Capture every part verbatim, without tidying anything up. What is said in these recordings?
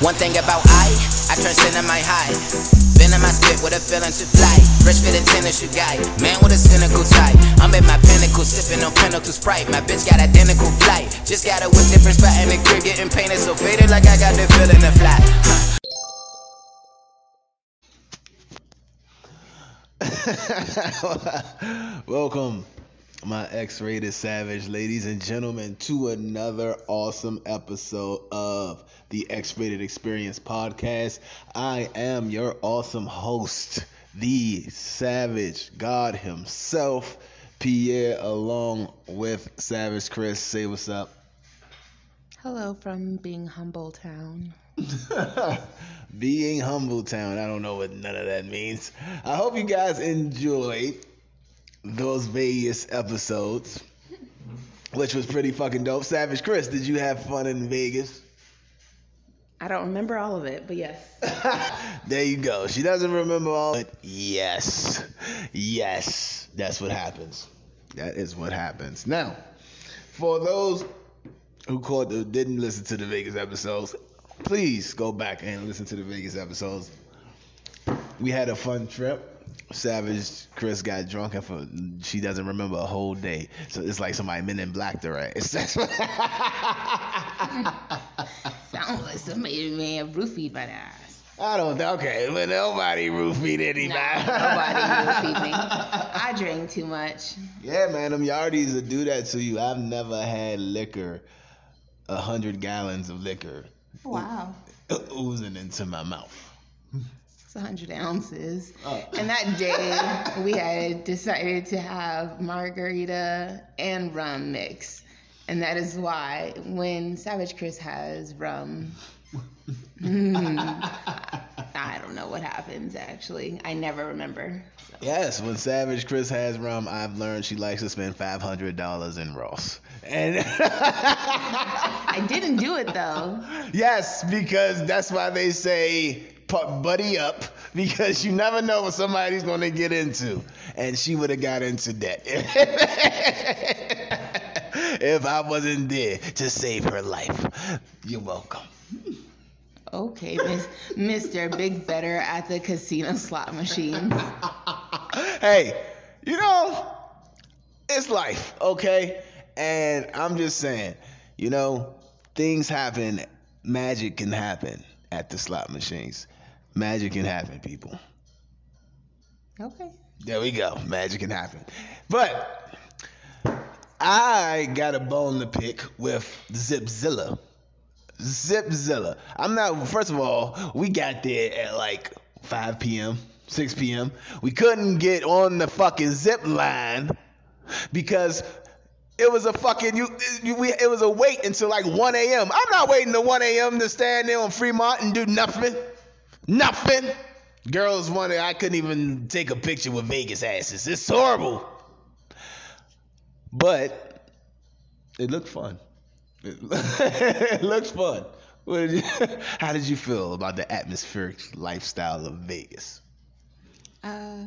One thing about I, I turn sin in my high. Been in my spit with a feeling to fly. Fresh fit and tennis you guy. Man with a cynical type. I'm in my pinnacle, sipping on Pinnacle Sprite. My bitch got identical flight. Just got a whip different spot in the crib. Getting painted so faded like I got the feeling to fly. Huh. Welcome, my X-rated savage ladies and gentlemen, to another awesome episode of the X-rated Experience Podcast. I am your awesome host, the savage god himself, Pierre, along with Savage Chris. Say what's up. Hello from being humble town. Being humble town. I don't know what none of that means. I hope you guys enjoyed those Vegas episodes, which was pretty fucking dope. Savage Chris, did you have fun in Vegas? I don't remember all of it, but yes. There you go. She doesn't remember all of it. Yes. Yes. That's what happens. That is what happens. Now, for those who caught the, didn't listen to the Vegas episodes, please go back and listen to the Vegas episodes. We had a fun trip. Savage Chris got drunk and for, she doesn't remember a whole day. So it's like somebody Men in Black to her ass. Sounds like somebody man roofied by the ass. I don't know. Okay, but nobody roofied anybody. No, nobody roofied me. I drank too much. Yeah, man. Them yardies do that to you. I've never had liquor, a hundred gallons of liquor. Wow. Oozing into my mouth. It's one hundred ounces. Oh. And that day, we had decided to have margarita and rum mix. And that is why when Savage Chris has rum, mm, I don't know what happens, actually. I never remember. So. Yes, when Savage Chris has rum, I've learned she likes to spend five hundred dollars in Ross. And I didn't do it though. Yes, because that's why they say buddy up, because you never know what somebody's going to get into, and she would have got into debt if I wasn't there to save her life. You're welcome. Okay, Miss Mister Big Better at the casino slot machine. Hey, you know, it's life, okay? And I'm just saying, you know, things happen. Magic can happen at the slot machines. Magic can happen, people. Okay. There we go. Magic can happen. But I got a bone to pick with Zipzilla. Zipzilla. I'm not, first of all, we got there at like five p.m., six p.m. We couldn't get on the fucking zip line because It was a fucking, you, you, we, it was a wait until like one a.m. I'm not waiting to one a.m. to stand there on Fremont and do nothing. Nothing. Girls wanted, I couldn't even take a picture with Vegas asses. It's horrible. But it looked fun. It, it looked fun. What did you, how did you feel about the atmospheric lifestyle of Vegas? Uh,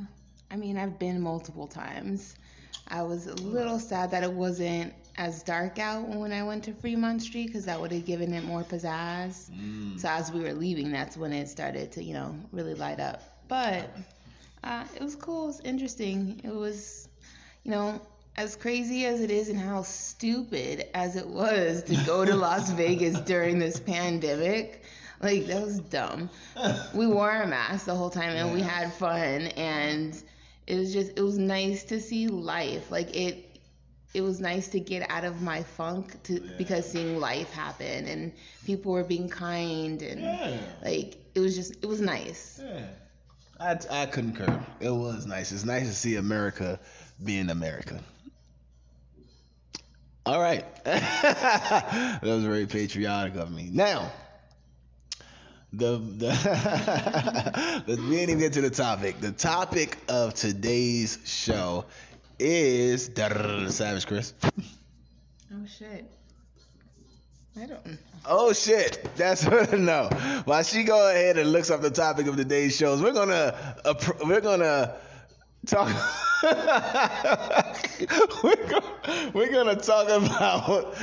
I mean, I've been multiple times. I was a little sad that it wasn't as dark out when I went to Fremont Street, because that would have given it more pizzazz. Mm. So as we were leaving, that's when it started to, you know, really light up. But uh, it was cool. It was interesting. It was, you know, as crazy as it is and how stupid as it was to go to Las Vegas during this pandemic. Like, that was dumb. We wore a mask the whole time, and yeah. We had fun, and it was just, it was nice to see life. Like, it it was nice to get out of my funk to, yeah. Because seeing life happen and people were being kind and, yeah. Like, it was just, it was nice. Yeah. I, I concur. It was nice. It's nice to see America being America. All right. That was very patriotic of me. Now, The the but we didn't even get to the topic. The topic of today's show is Savage Chris. Oh shit! I don't know. Oh shit! That's what I know. While she go ahead and looks up the topic of today's shows, we're gonna uh, we're gonna talk. we're, go, we're gonna talk about.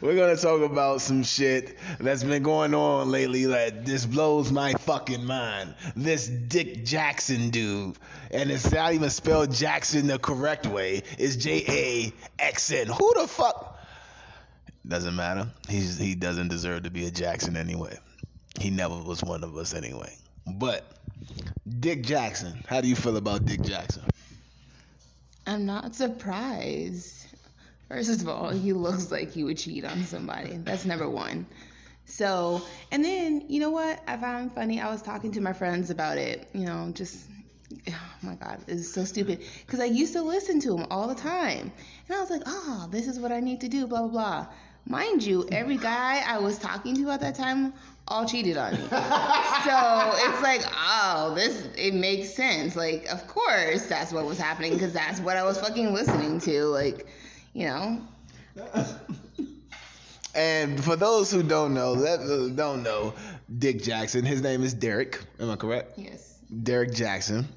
We're going to talk about some shit that's been going on lately that just blows my fucking mind. This Dick Jackson dude, and it's not even spelled Jaxn the correct way. It's J A X N. Who the fuck? Doesn't matter. He's, he doesn't deserve to be a Jaxn anyway. He never was one of us anyway. But Dick Jackson, how do you feel about Dick Jackson? I'm not surprised. First of all, he looks like he would cheat on somebody. That's number one. So, and then, you know what? I found funny. I was talking to my friends about it. You know, just, oh my God, it's so stupid. Because I used to listen to him all the time. And I was like, oh, this is what I need to do, blah, blah, blah. Mind you, every guy I was talking to at that time all cheated on me. So it's like, oh, this, it makes sense. Like, of course that's what was happening because that's what I was fucking listening to. Like, you know. And for those who don't know, that uh, don't know Dick Jackson, his name is Derek. Am I correct? Yes. Derek Jackson.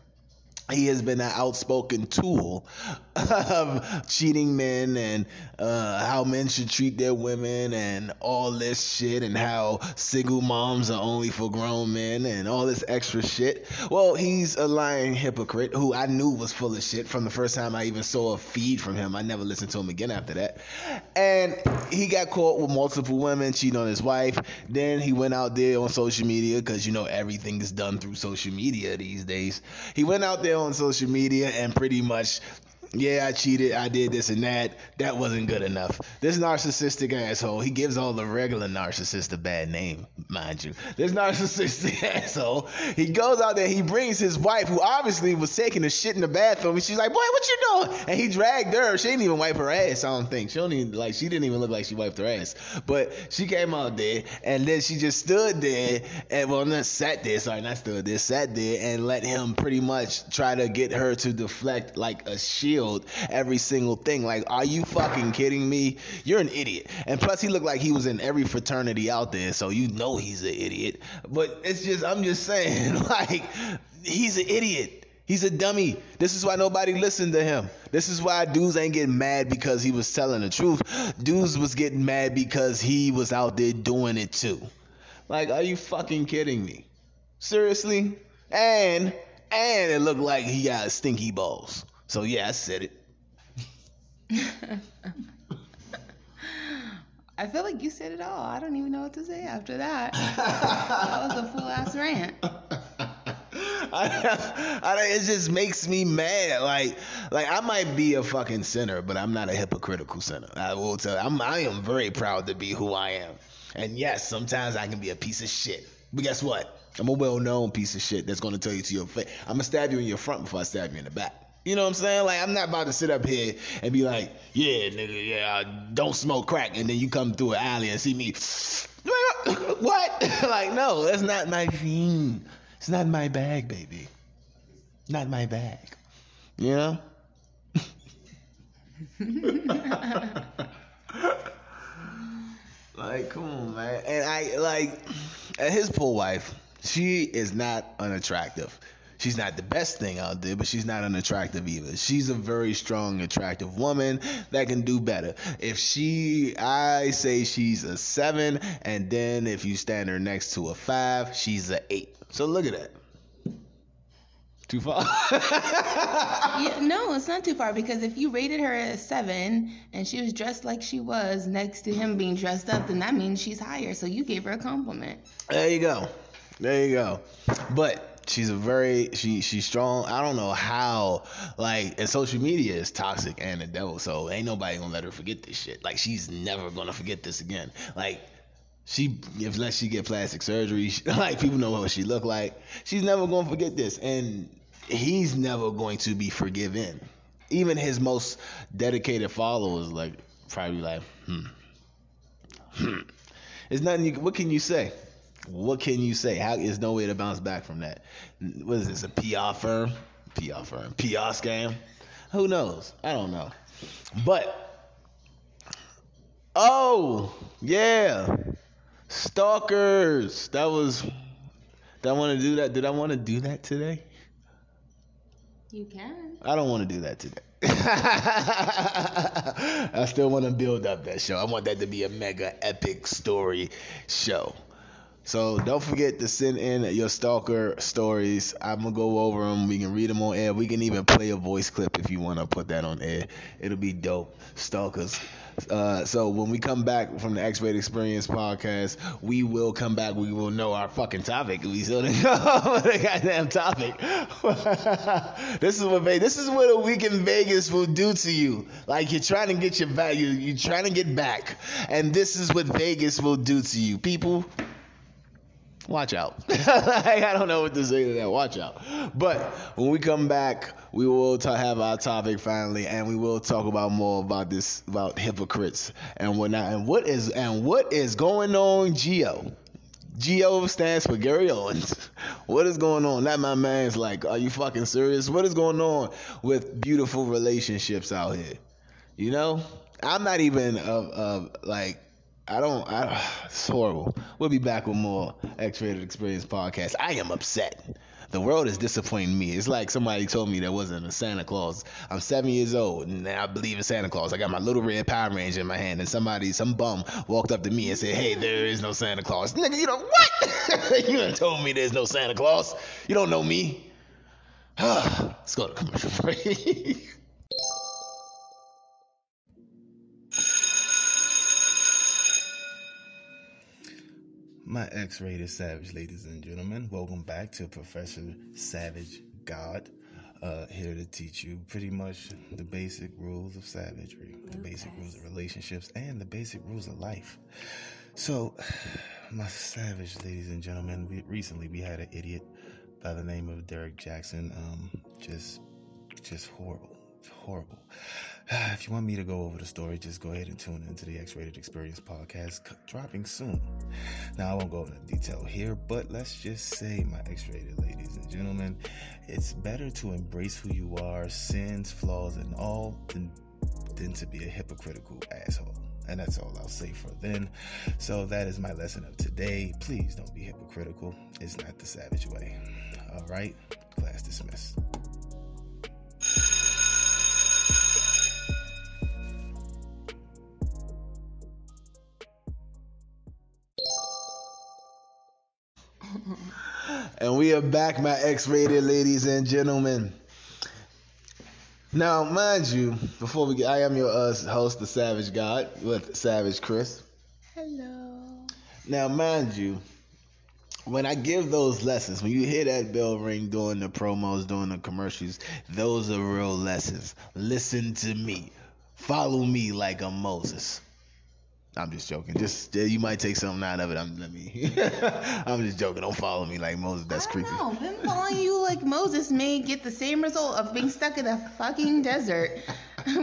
He has been an outspoken tool of cheating men and uh, how men should treat their women and all this shit and how single moms are only for grown men and all this extra shit. Well, he's a lying hypocrite who I knew was full of shit from the first time I even saw a feed from him. I never listened to him again after that. And he got caught with multiple women cheating on his wife. Then he went out there on social media because, you know, everything is done through social media these days. He went out there on social media and pretty much, yeah, I cheated, I did this and that, that wasn't good enough. This narcissistic asshole, he gives all the regular narcissists a bad name, mind you. This narcissistic asshole, he goes out there, he brings his wife, who obviously was taking a shit in the bathroom, and she's like, boy, what you doing? And he dragged her. She didn't even wipe her ass, I don't think. She don't even, like, she didn't even look like she wiped her ass. But she came out there, and then she just stood there, and well, not sat there, sorry, not stood there, sat there, and let him pretty much try to get her to deflect like a shield every single thing. Like, are you fucking kidding me? You're an idiot. And plus, he looked like he was in every fraternity out there, so you know he's an idiot. But it's just, I'm just saying, like, he's an idiot. He's a dummy. This is why nobody listened to him. This is why dudes ain't getting mad because he was telling the truth. Dudes was getting mad because he was out there doing it too. Like, are you fucking kidding me? Seriously? And, and it looked like he got stinky balls. So, yeah, I said it. I feel like you said it all. I don't even know what to say after that. That was a full-ass rant. I, I, it just makes me mad. Like, like I might be a fucking sinner, but I'm not a hypocritical sinner. I will tell you, I'm, I am very proud to be who I am. And, yes, sometimes I can be a piece of shit. But guess what? I'm a well-known piece of shit that's going to tell you to your face. I'm going to stab you in your front before I stab you in the back. You know what I'm saying? Like, I'm not about to sit up here and be like, yeah, nigga, yeah, don't smoke crack. And then you come through an alley and see me. What? Like, no, that's not my thing. It's not my bag, baby. Not my bag. You know? Like, come on, man. And I, like, his poor wife, she is not unattractive. She's not the best thing out there, but she's not unattractive either. She's a very strong, attractive woman that can do better. If she, I say she's a seven, and then if you stand her next to a five, she's an eight. So look at that. Too far? Yeah, no, it's not too far, because if you rated her a seven and she was dressed like she was next to him being dressed up, then that means she's higher. So you gave her a compliment. There you go. There you go. But she's a very, she she's strong. I don't know how, like, and social media is toxic and the devil, so ain't nobody gonna let her forget this shit. Like, she's never gonna forget this again. Like, she, unless she get plastic surgery, she, like, people know what she look like. She's never gonna forget this, and he's never going to be forgiven. Even his most dedicated followers, like, probably like, hmm, hmm. It's nothing you, what can you say? What can you say? How, there's no way to bounce back from that. What is this, a P R firm? P R firm. P R scam? Who knows? I don't know. But, oh, yeah. Stalkers. That was, did I want to do that? Did I want to do that today? You can. I don't want to do that today. I still want to build up that show. I want that to be a mega epic story show. So don't forget to send in your stalker stories. I'm going to go over them. We can read them on air. We can even play a voice clip if you want to put that on air. It'll be dope. Stalkers. Uh, so when we come back from the X-Rated Experience podcast, we will come back. We will know our fucking topic. We still didn't know the goddamn topic. This is what this is what a week in Vegas will do to you. Like, you're trying to get your value. You're trying to get back. And this is what Vegas will do to you. People, watch out. Like, I don't know what to say to that. Watch out. But when we come back, we will t- have our topic finally, and we will talk about more about this, about hypocrites and whatnot, and what is and what is going on. Geo. Geo stands for Gary Owens. What is going on? That my man's like, are you fucking serious? What is going on with beautiful relationships out here? You know, I'm not even of of like. I don't, I, it's horrible. We'll be back with more X-Rated Experience podcast. I am upset. The world is disappointing me. It's like somebody told me there wasn't a Santa Claus. I'm seven years old, and I believe in Santa Claus. I got my little red Power Ranger in my hand, and somebody, some bum, walked up to me and said, hey, there is no Santa Claus. Nigga, you know what? You done told me there's no Santa Claus. You don't know me. Let's go to commercial break. My X-rated savage, ladies and gentlemen, welcome back to Professor Savage God, uh, here to teach you pretty much the basic rules of savagery, the basic rules of relationships, and the basic rules of life. So, my savage, ladies and gentlemen, we, recently we had an idiot by the name of Derek Jackson, um, just, just horrible, horrible. If you want me to go over the story, just go ahead and tune into the X-Rated Experience podcast, c- dropping soon. Now, I won't go into detail here, but let's just say, my X-Rated ladies and gentlemen, it's better to embrace who you are, sins, flaws, and all, than, than to be a hypocritical asshole. And that's all I'll say for then. So that is my lesson of today. Please don't be hypocritical. It's not the savage way. All right, class dismissed. And we are back, my X-rated ladies and gentlemen. Now, mind you, before we get, I am your uh, host, the Savage God, with Savage Chris. Hello. Now, mind you, when I give those lessons, when you hear that bell ring during the promos, during the commercials, those are real lessons. Listen to me. Follow me like a Moses. I'm just joking. Just you might take something out of it. I'm let me. I'm just joking. Don't follow me like Moses. That's I don't creepy. No, him following you like Moses may get the same result of being stuck in a fucking desert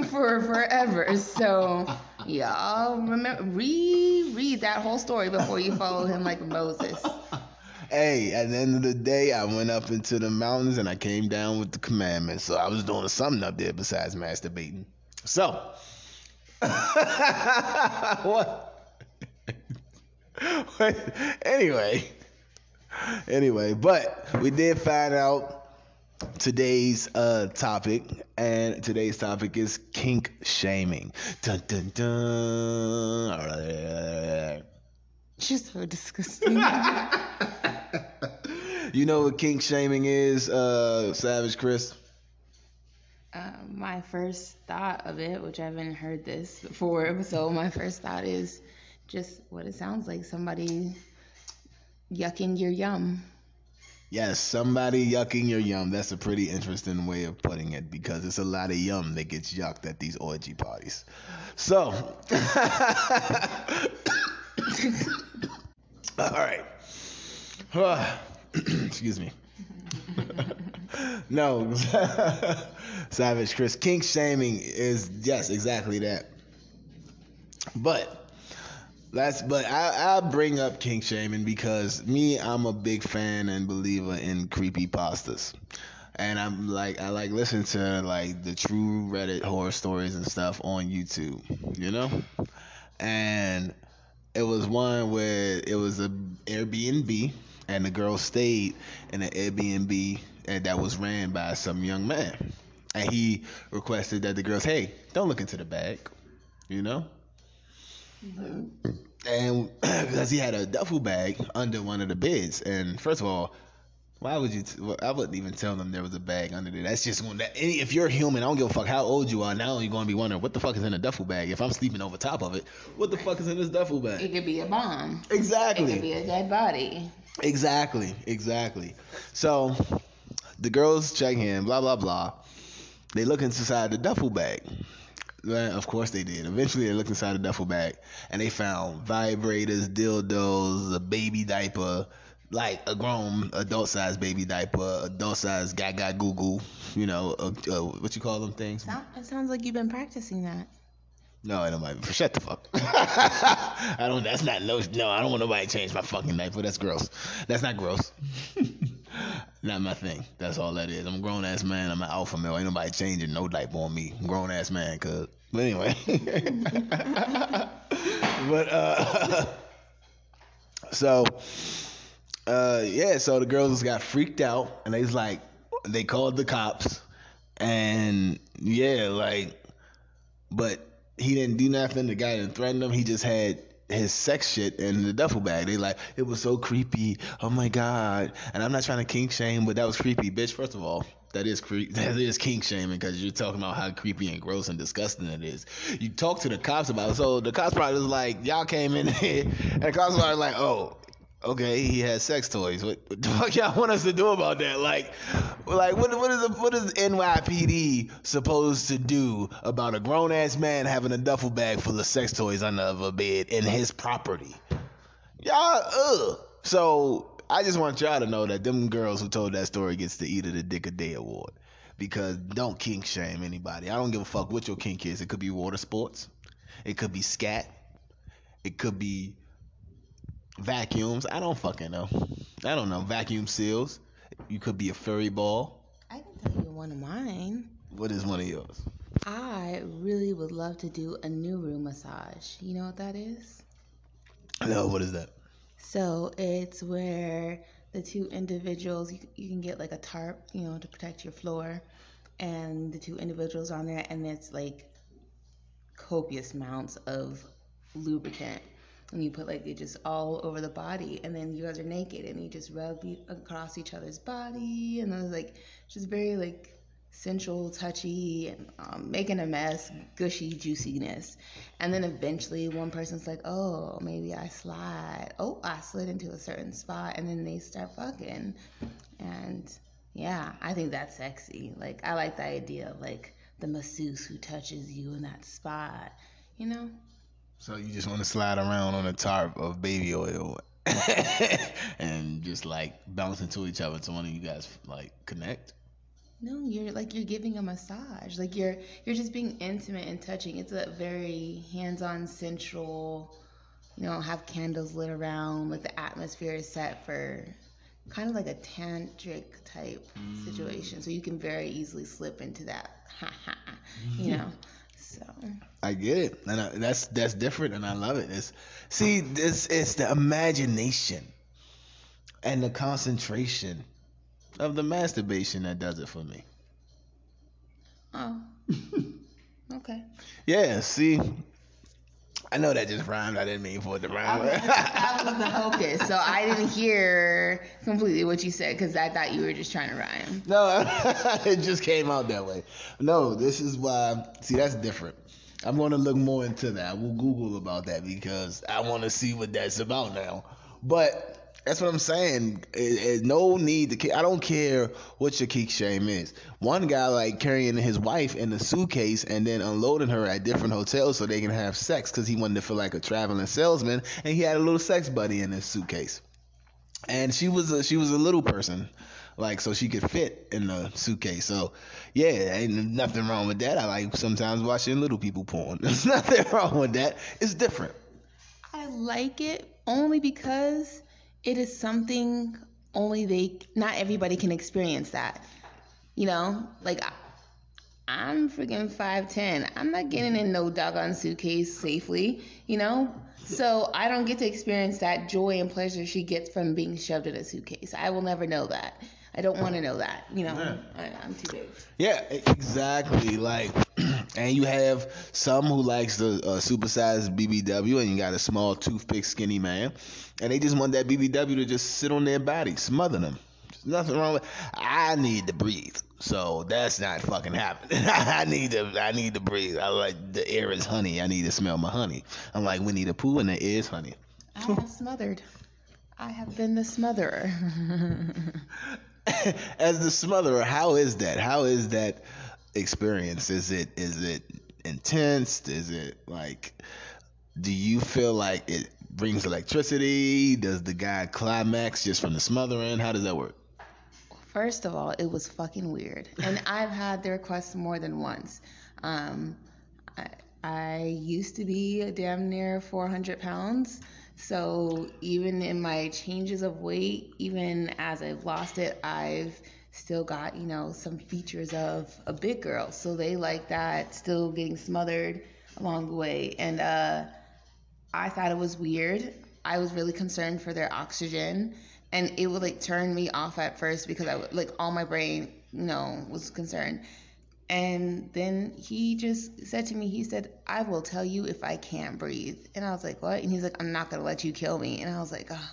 for forever. So y'all remember, reread that whole story before you follow him like Moses. Hey, at the end of the day, I went up into the mountains and I came down with the commandments. So I was doing something up there besides masturbating. So. What? anyway, anyway, but we did find out today's uh topic, and today's topic is kink shaming. Dun dun dun. You're so disgusting. You know what kink shaming is, uh, Savage Chris? Uh, my first thought of it, which I haven't heard this before, so my first thought is just what it sounds like, somebody yucking your yum. Yes, somebody yucking your yum. That's a pretty interesting way of putting it, because it's a lot of yum that gets yucked at these orgy parties. So, all right. Excuse me. No. Savage Chris, kink shaming is, yes, exactly that. But that's but I, I bring up kink shaming because me, I'm a big fan and believer in creepypastas. And I'm like, I like listen to like the true Reddit horror stories and stuff on YouTube, you know? And it was one where it was a Airbnb, and the girl stayed in an Airbnb and that was ran by some young man. And he requested that the girls, hey, don't look into the bag, you know? Mm-hmm. And because he had a duffel bag under one of the beds. And first of all, why would you? T- well, I wouldn't even tell them there was a bag under there. That's just one. That, if you're human, I don't give a fuck how old you are. Now you're gonna be wondering what the fuck is in a duffel bag. If I'm sleeping over top of it, what the fuck is in this duffel bag? It could be a bomb. Exactly. It could be a dead body. Exactly. Exactly. So the girls check in. Blah blah blah. They look inside the duffel bag. Well, of course they did. Eventually they looked inside the duffel bag and they found vibrators, dildos, a baby diaper. Like a grown adult-sized baby diaper, adult-sized gaga goo goo, you know, uh, uh, what you call them things? It sounds like you've been practicing that. No, I don't mind. Shut the fuck. I don't. That's not no. No, I don't want nobody to change my fucking diaper. That's gross. That's not gross. Not my thing. That's all that is. I'm a grown-ass man. I'm an alpha male. Ain't nobody changing no diaper on me. I'm a grown-ass man, cuz. But anyway. But uh, so. Uh yeah, so the girls got freaked out and they was like, they called the cops and yeah, like, but he didn't do nothing. The guy didn't threaten them. He just had his sex shit in the duffel bag. They like, it was so creepy. Oh my God. And I'm not trying to kink shame, but that was creepy, bitch. First of all, that is creep. That is kink shaming because you're talking about how creepy and gross and disgusting it is. You talk to the cops about it. So the cops probably was like, y'all came in here, and the cops were like, oh. Okay, he has sex toys. What, what the fuck y'all want us to do about that? Like, like what what is a, what is N Y P D supposed to do about a grown ass man having a duffel bag full of sex toys under a bed in his property? Y'all, ugh. So I just want y'all to know that them girls who told that story gets to either the Dick a Day award, because don't kink shame anybody. I don't give a fuck what your kink is. It could be water sports, it could be scat, it could be vacuums. I don't fucking know. I don't know. Vacuum seals. You could be a furry ball. I can tell you one of mine. What is one of yours? I really would love to do a Nuru massage. You know what that is? No, what is that? So it's where the two individuals, you, you can get like a tarp, you know, to protect your floor, and the two individuals on there, and it's like copious amounts of lubricant. And you put like it just all over the body, and then you guys are naked, and you just rub across each other's body, and it was like just very like sensual, touchy, and um, making a mess, gushy juiciness. And then eventually one person's like, oh, maybe I slide. Oh, I slid into a certain spot, and then they start fucking. And yeah, I think that's sexy. Like I like the idea of like the masseuse who touches you in that spot, you know. So you just want to slide around on a tarp of baby oil and just like bounce into each other to one of you guys like connect? No, you're like you're giving a massage. Like you're you're just being intimate and touching. It's a very hands-on, sensual, you know, have candles lit around, like the atmosphere is set for kind of like a tantric type mm. situation. So you can very easily slip into that, you know. So. I get it, and I, that's that's different, and I love it. It's, see, this it's the imagination and the concentration of the masturbation that does it for me. Oh, okay. Yeah, see, I know that just rhymed. I didn't mean for it to rhyme. I was, I was the hocus, so I didn't hear completely what you said because I thought you were just trying to rhyme. No, it just came out that way. No, this is why. See, that's different. I'm going to look more into that. I will Google about that because I want to see what that's about now. But that's what I'm saying. It, it, no need to. I don't care what your kink shame is. One guy like carrying his wife in a suitcase and then unloading her at different hotels so they can have sex because he wanted to feel like a traveling salesman, and he had a little sex buddy in his suitcase. And she was a, she was a little person. Like, so she could fit in the suitcase. So, yeah, ain't nothing wrong with that. I like sometimes watching little people porn. There's nothing wrong with that. It's different. I like it only because it is something only they, not everybody can experience that. You know, like, I, I'm freaking five ten. I'm not getting in no doggone suitcase safely, you know? So I don't get to experience that joy and pleasure she gets from being shoved in a suitcase. I will never know that. I don't want to know that, you know. Yeah. I, I'm too big. Yeah, exactly. Like, and you have some who likes the uh, supersized B B W, and you got a small toothpick skinny man, and they just want that B B W to just sit on their body, smother them. There's nothing wrong with. I need to breathe, so that's not fucking happening. I need to. I need to breathe. I like the air is honey. I need to smell my honey. I'm like Winnie the Pooh, and the air is honey. I am smothered. I have been the smotherer. As the smotherer, how is that? How is that experience? Is it is it intense? Is it like? Do you feel like it brings electricity? Does the guy climax just from the smothering? How does that work? First of all, it was fucking weird, and I've had the request more than once. Um, I, I used to be a damn near four hundred pounds. So even in my changes of weight, even as I've lost it, I've still got, you know, some features of a big girl. So they like that, still getting smothered along the way. And uh, I thought it was weird. I was really concerned for their oxygen. And it would, like, turn me off at first because, I would, like, all my brain, you know, was concerned. And then he just said to me, he said, I will tell you if I can't breathe. And I was like, what? And he's like, I'm not going to let you kill me. And I was like, oh.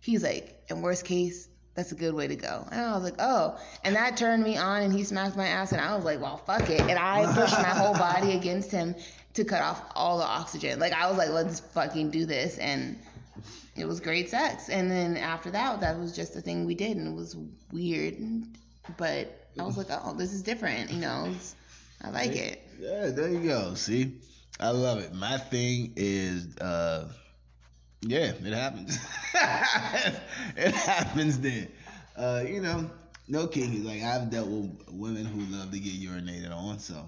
He's like, in worst case, that's a good way to go. And I was like, oh. And that turned me on, and he smacked my ass, and I was like, well, fuck it. And I pushed my whole body against him to cut off all the oxygen. Like, I was like, let's fucking do this. And it was great sex. And then after that, that was just the thing we did, and it was weird, but I was like, oh, this is different, you know. I like it. Yeah, there you go. See, I love it. My thing is, uh, yeah, it happens. It happens then. Uh, you know, no kinky. Like, I've dealt with women who love to get urinated on, so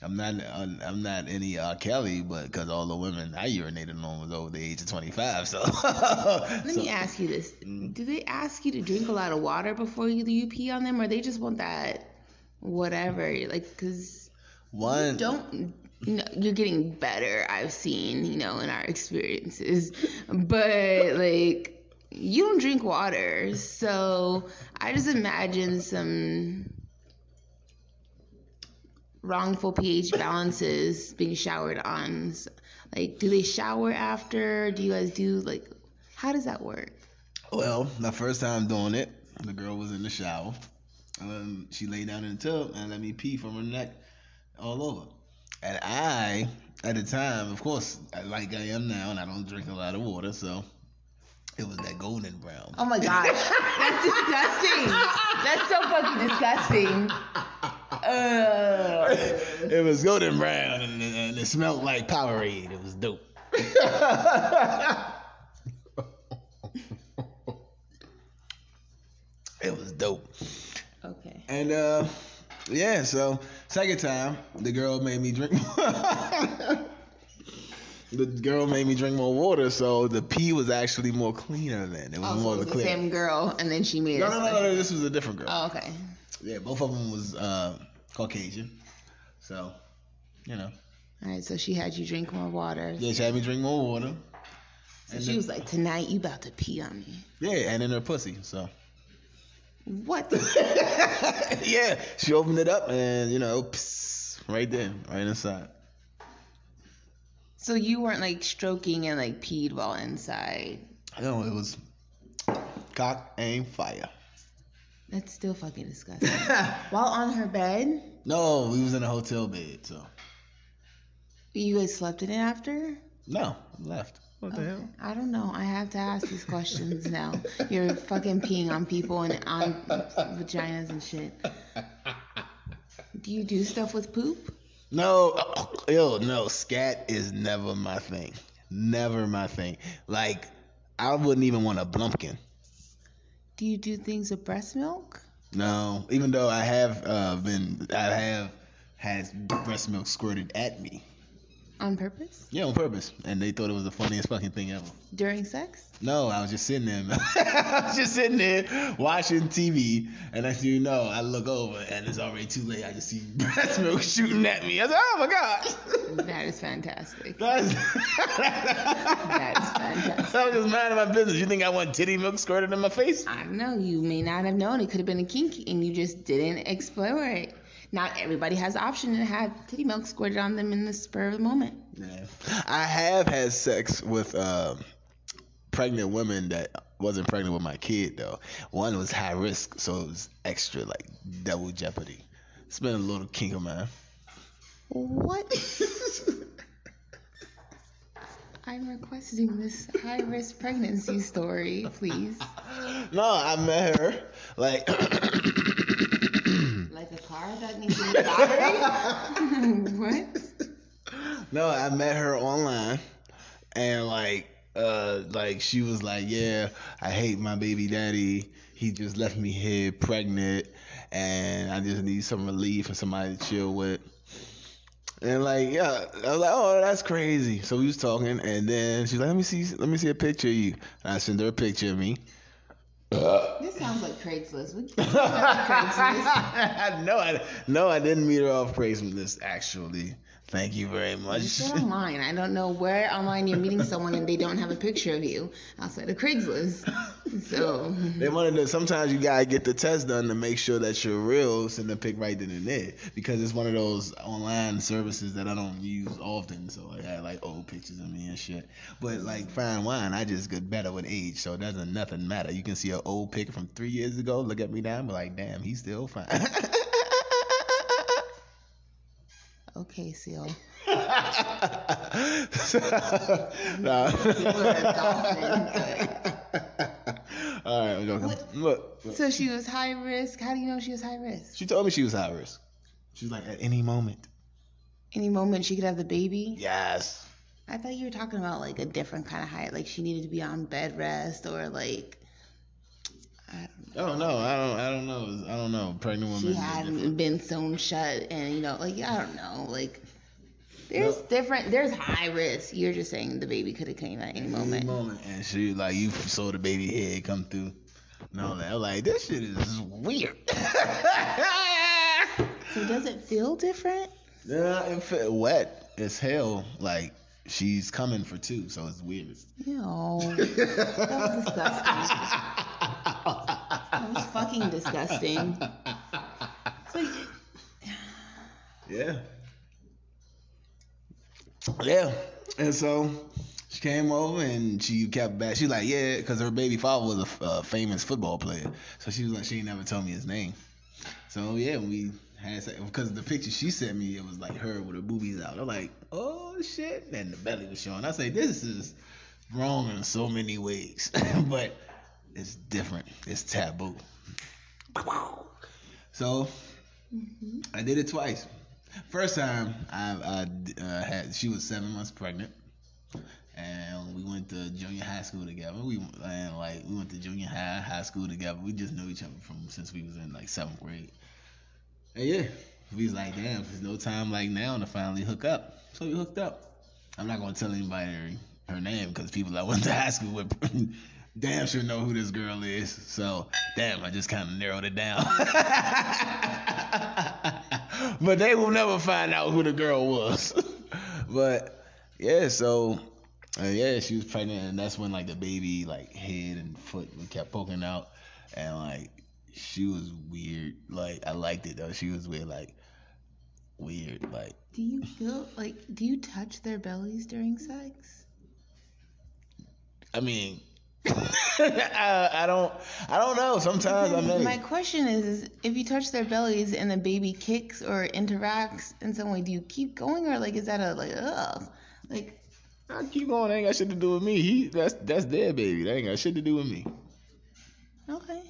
I'm not, I'm not any R. Kelly, but because all the women I urinated on was over the age of twenty-five, so. Let me so. ask you this: do they ask you to drink a lot of water before you, you pee on them, or they just want that, whatever? Like, cause one you don't. You know, you're getting better. I've seen, you know, in our experiences, but like you don't drink water, so I just imagine some wrongful pH balances being showered on. Like, do they shower after? Do you guys do, like, how does that work? Well, my first time doing it, the girl was in the shower. Um, she lay down in the tub and let me pee from her neck all over. And I, at the time, of course, like I am now, and I don't drink a lot of water, so it was that golden brown. Oh my gosh. That's disgusting. That's so fucking disgusting. Uh, it was golden brown, and, and it smelled like Powerade. It was dope. It was dope. Okay. And uh, yeah. So second time, the girl made me drink. The girl made me drink more water, so the pee was actually more cleaner then. It was oh, more so it was cleaner. The same girl, and then she made. No, no, no, no, no. This was a different girl. Oh, okay. Yeah, both of them was uh, Caucasian, so, you know. All right, so she had you drink more water. Yeah, she had me drink more water. So and she then, was like, tonight you about to pee on me. Yeah, and in her pussy, so. What? Yeah, she opened it up and, you know, pss, right there, right inside. So you weren't, like, stroking and, like, peed while inside? No, it was cock, aim, fire. That's still fucking disgusting. While on her bed? No, we was in a hotel bed, so. You guys slept in it after? No, I left. What okay. the hell? I don't know. I have to ask these questions now. You're fucking peeing on people and on vaginas and shit. Do you do stuff with poop? No. Ew, no. Scat is never my thing. Never my thing. Like, I wouldn't even want a blumpkin. Do you do things with breast milk? No, even though I have uh, been, I have had breast milk squirted at me. On purpose? Yeah, on purpose. And they thought it was the funniest fucking thing ever. During sex? No, I was just sitting there. I was just sitting there watching T V. And as you know, I look over and it's already too late. I just see breast milk shooting at me. I was like, oh my God. That is fantastic. That is, that is fantastic. I was just minding my business. You think I want titty milk squirted in my face? I don't know. You may not have known. It could have been a kink and you just didn't explore it. Not everybody has the option to have titty milk squirted on them in the spur of the moment. Yeah. I have had sex with um, pregnant women that wasn't pregnant with my kid, though. One was high risk, so it was extra, like, double jeopardy. It's been a little kink of mine. What? I'm requesting this high-risk pregnancy story, please. No, I met her, like... Like a car that needs a battery? What? No, I met her online, and like, uh, like she was like, "Yeah, I hate my baby daddy. He just left me here pregnant, and I just need some relief and somebody to chill with." And like, yeah, I was like, "Oh, that's crazy." So we was talking, and then she's like, "Let me see, let me see a picture of you." And I sent her a picture of me. Uh, this sounds like Craigslist. What do you know about Craigslist? no, I, no, I didn't meet her off Craigslist, actually. Thank you very much. You said online. I don't know where online you're meeting someone and they don't have a picture of you outside of Craigslist. So they wanted to. Sometimes you gotta get the test done to make sure that you're real. Send the pic right then and there because it's one of those online services that I don't use often. So I had like old pictures of me and shit. But like fine wine, I just get better with age, so it doesn't nothing matter. You can see an old pic from three years ago. Look at me now, and be like, damn, he's still fine. Okay, Seal. so, no. People are dolphins. All right, I'm joking. Look, look, look. So she was high risk. How do you know she was high risk? She told me she was high risk. She's like, at any moment. Any moment she could have the baby? Yes. I thought you were talking about like a different kind of high, like she needed to be on bed rest or like. I don't know. Oh, no, I don't. I don't know. I don't know. Pregnant women. She hadn't been sewn shut, and you know, like I don't know, like there's no. different. There's high risk. You're just saying the baby could have came at any moment. Any moment, and she like you saw the baby head come through. No, that like this shit is weird. So does it feel different? Yeah, it felt wet as hell. Like. She's coming for two, so it's weird. No. That was disgusting. That was fucking disgusting. It's like... Yeah. Yeah. And so she came over and she kept back. She's like, yeah, because her baby father was a f- uh, famous football player. So she was like, she ain't never told me his name. So, yeah, we... Because the picture she sent me, it was like her with her boobies out. I'm like, oh shit, and the belly was showing. I say, this is wrong in so many ways, but it's different. It's taboo. So mm-hmm. I did it twice. First time I, I uh, had, she was seven months pregnant, and we went to junior high school together. We and like we went to junior high, high school together. We just knew each other from since we was in like seventh grade. And yeah, we was like, damn, there's no time like now to finally hook up. So we hooked up. I'm not going to tell anybody her, her name because people I went to high school with damn sure know who this girl is. So, damn, I just kind of narrowed it down. But they will never find out who the girl was. But, yeah, so, uh, yeah, she was pregnant. And that's when, like, the baby, like, head and foot kept poking out. And, like... She was weird. Like, I liked it, though. She was weird, like, weird, like... Do you feel, like, do you touch their bellies during sex? I mean, I, I don't, I don't know. Sometimes I may. My question is, is, if you touch their bellies and the baby kicks or interacts in some way, do you keep going? Or, like, is that a, like, ugh? Like... I keep going. That ain't got shit to do with me. He, that's, that's their baby. That ain't got shit to do with me. Okay.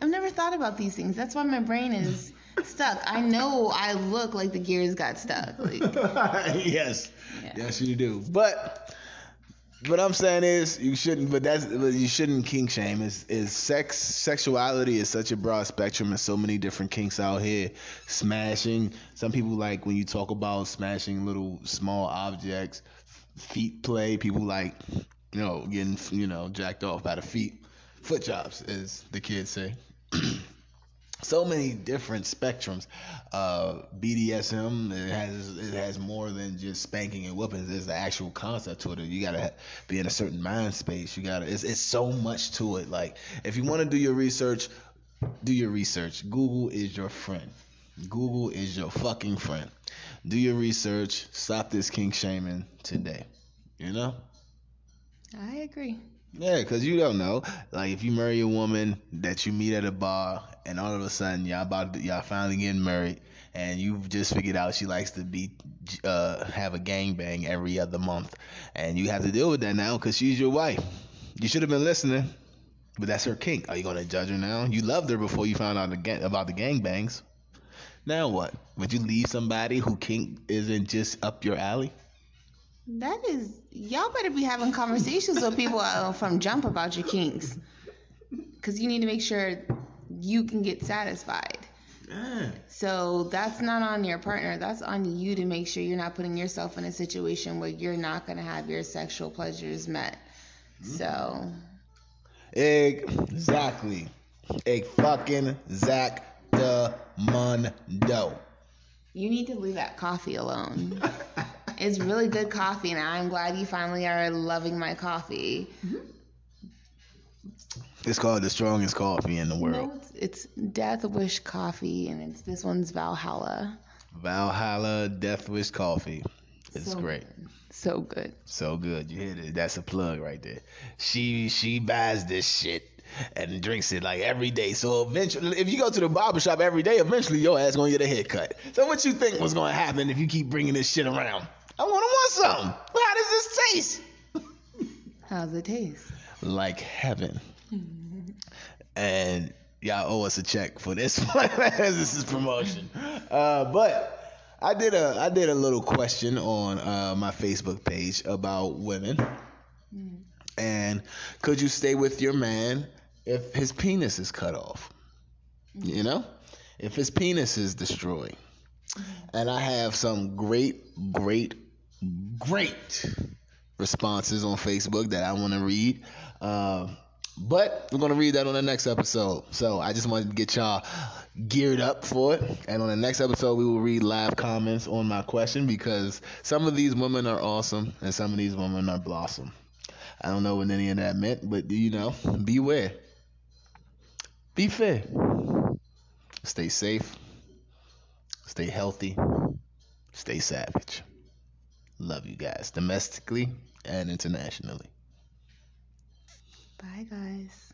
I've never thought about these things. That's why my brain is stuck. I know I look like the gears got stuck. Like, yes. Yeah. Yes, you do. But What I'm saying is you shouldn't, but that's you shouldn't kink shame. Is is sex sexuality is such a broad spectrum and so many different kinks out here. Smashing. Some people like when you talk about smashing little small objects, feet play. People like, you know, getting you know jacked off by the feet. Foot jobs, as the kids say. So many different spectrums. Uh, B D S M, it has it has more than just spanking and whoopings. There's the actual concept to it. You gotta be in a certain mind space. You gotta. It's it's so much to it. Like if you want to do your research, do your research. Google is your friend. Google is your fucking friend. Do your research. Stop this kink shaming today. You know. I agree. Yeah, because you don't know. Like, if you marry a woman that you meet at a bar, and all of a sudden, y'all about to, y'all finally getting married, and you've just figured out she likes to be uh, have a gangbang every other month, and you have to deal with that now because she's your wife. You should have been listening, but that's her kink. Are you going to judge her now? You loved her before you found out the gang- about the gangbangs. Now what? Would you leave somebody who kink isn't just up your alley? That is, y'all better be having conversations with people from Jump about your kinks, because you need to make sure you can get satisfied. Yeah. So that's not on your partner. That's on you to make sure you're not putting yourself in a situation where you're not going to have your sexual pleasures met. Mm-hmm. So. Exactly. A fucking Zach the Mundo. You need to leave that coffee alone. It's really good coffee, and I'm glad you finally are loving my coffee. It's called the strongest coffee in the world. No, it's, it's Death Wish Coffee, and it's this one's Valhalla. Valhalla Death Wish Coffee. It's so great. Good. So good. So good. You hear that? That's a plug right there. She she buys this shit and drinks it like every day. So eventually, if you go to the barbershop every day, eventually your ass gonna get a haircut. So what you think was gonna happen if you keep bringing this shit around? I want to want some. How does this taste? How's it taste? Like heaven. And y'all owe us a check for this one. This is promotion. Uh, but I did a I did a little question on uh, my Facebook page about women. Mm. And could you stay with your man if his penis is cut off? Mm. You know, if his penis is destroyed. And I have some great, great, great responses on Facebook that I want to read. Uh, but we're going to read that on the next episode. So I just wanted to get y'all geared up for it. And on the next episode, we will read live comments on my question, because some of these women are awesome and some of these women are blossom. I don't know what any of that meant, but, you know, beware. Be fair. Stay safe. Stay healthy. Stay savage. Love you guys, domestically and internationally. Bye, guys.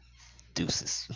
Deuces.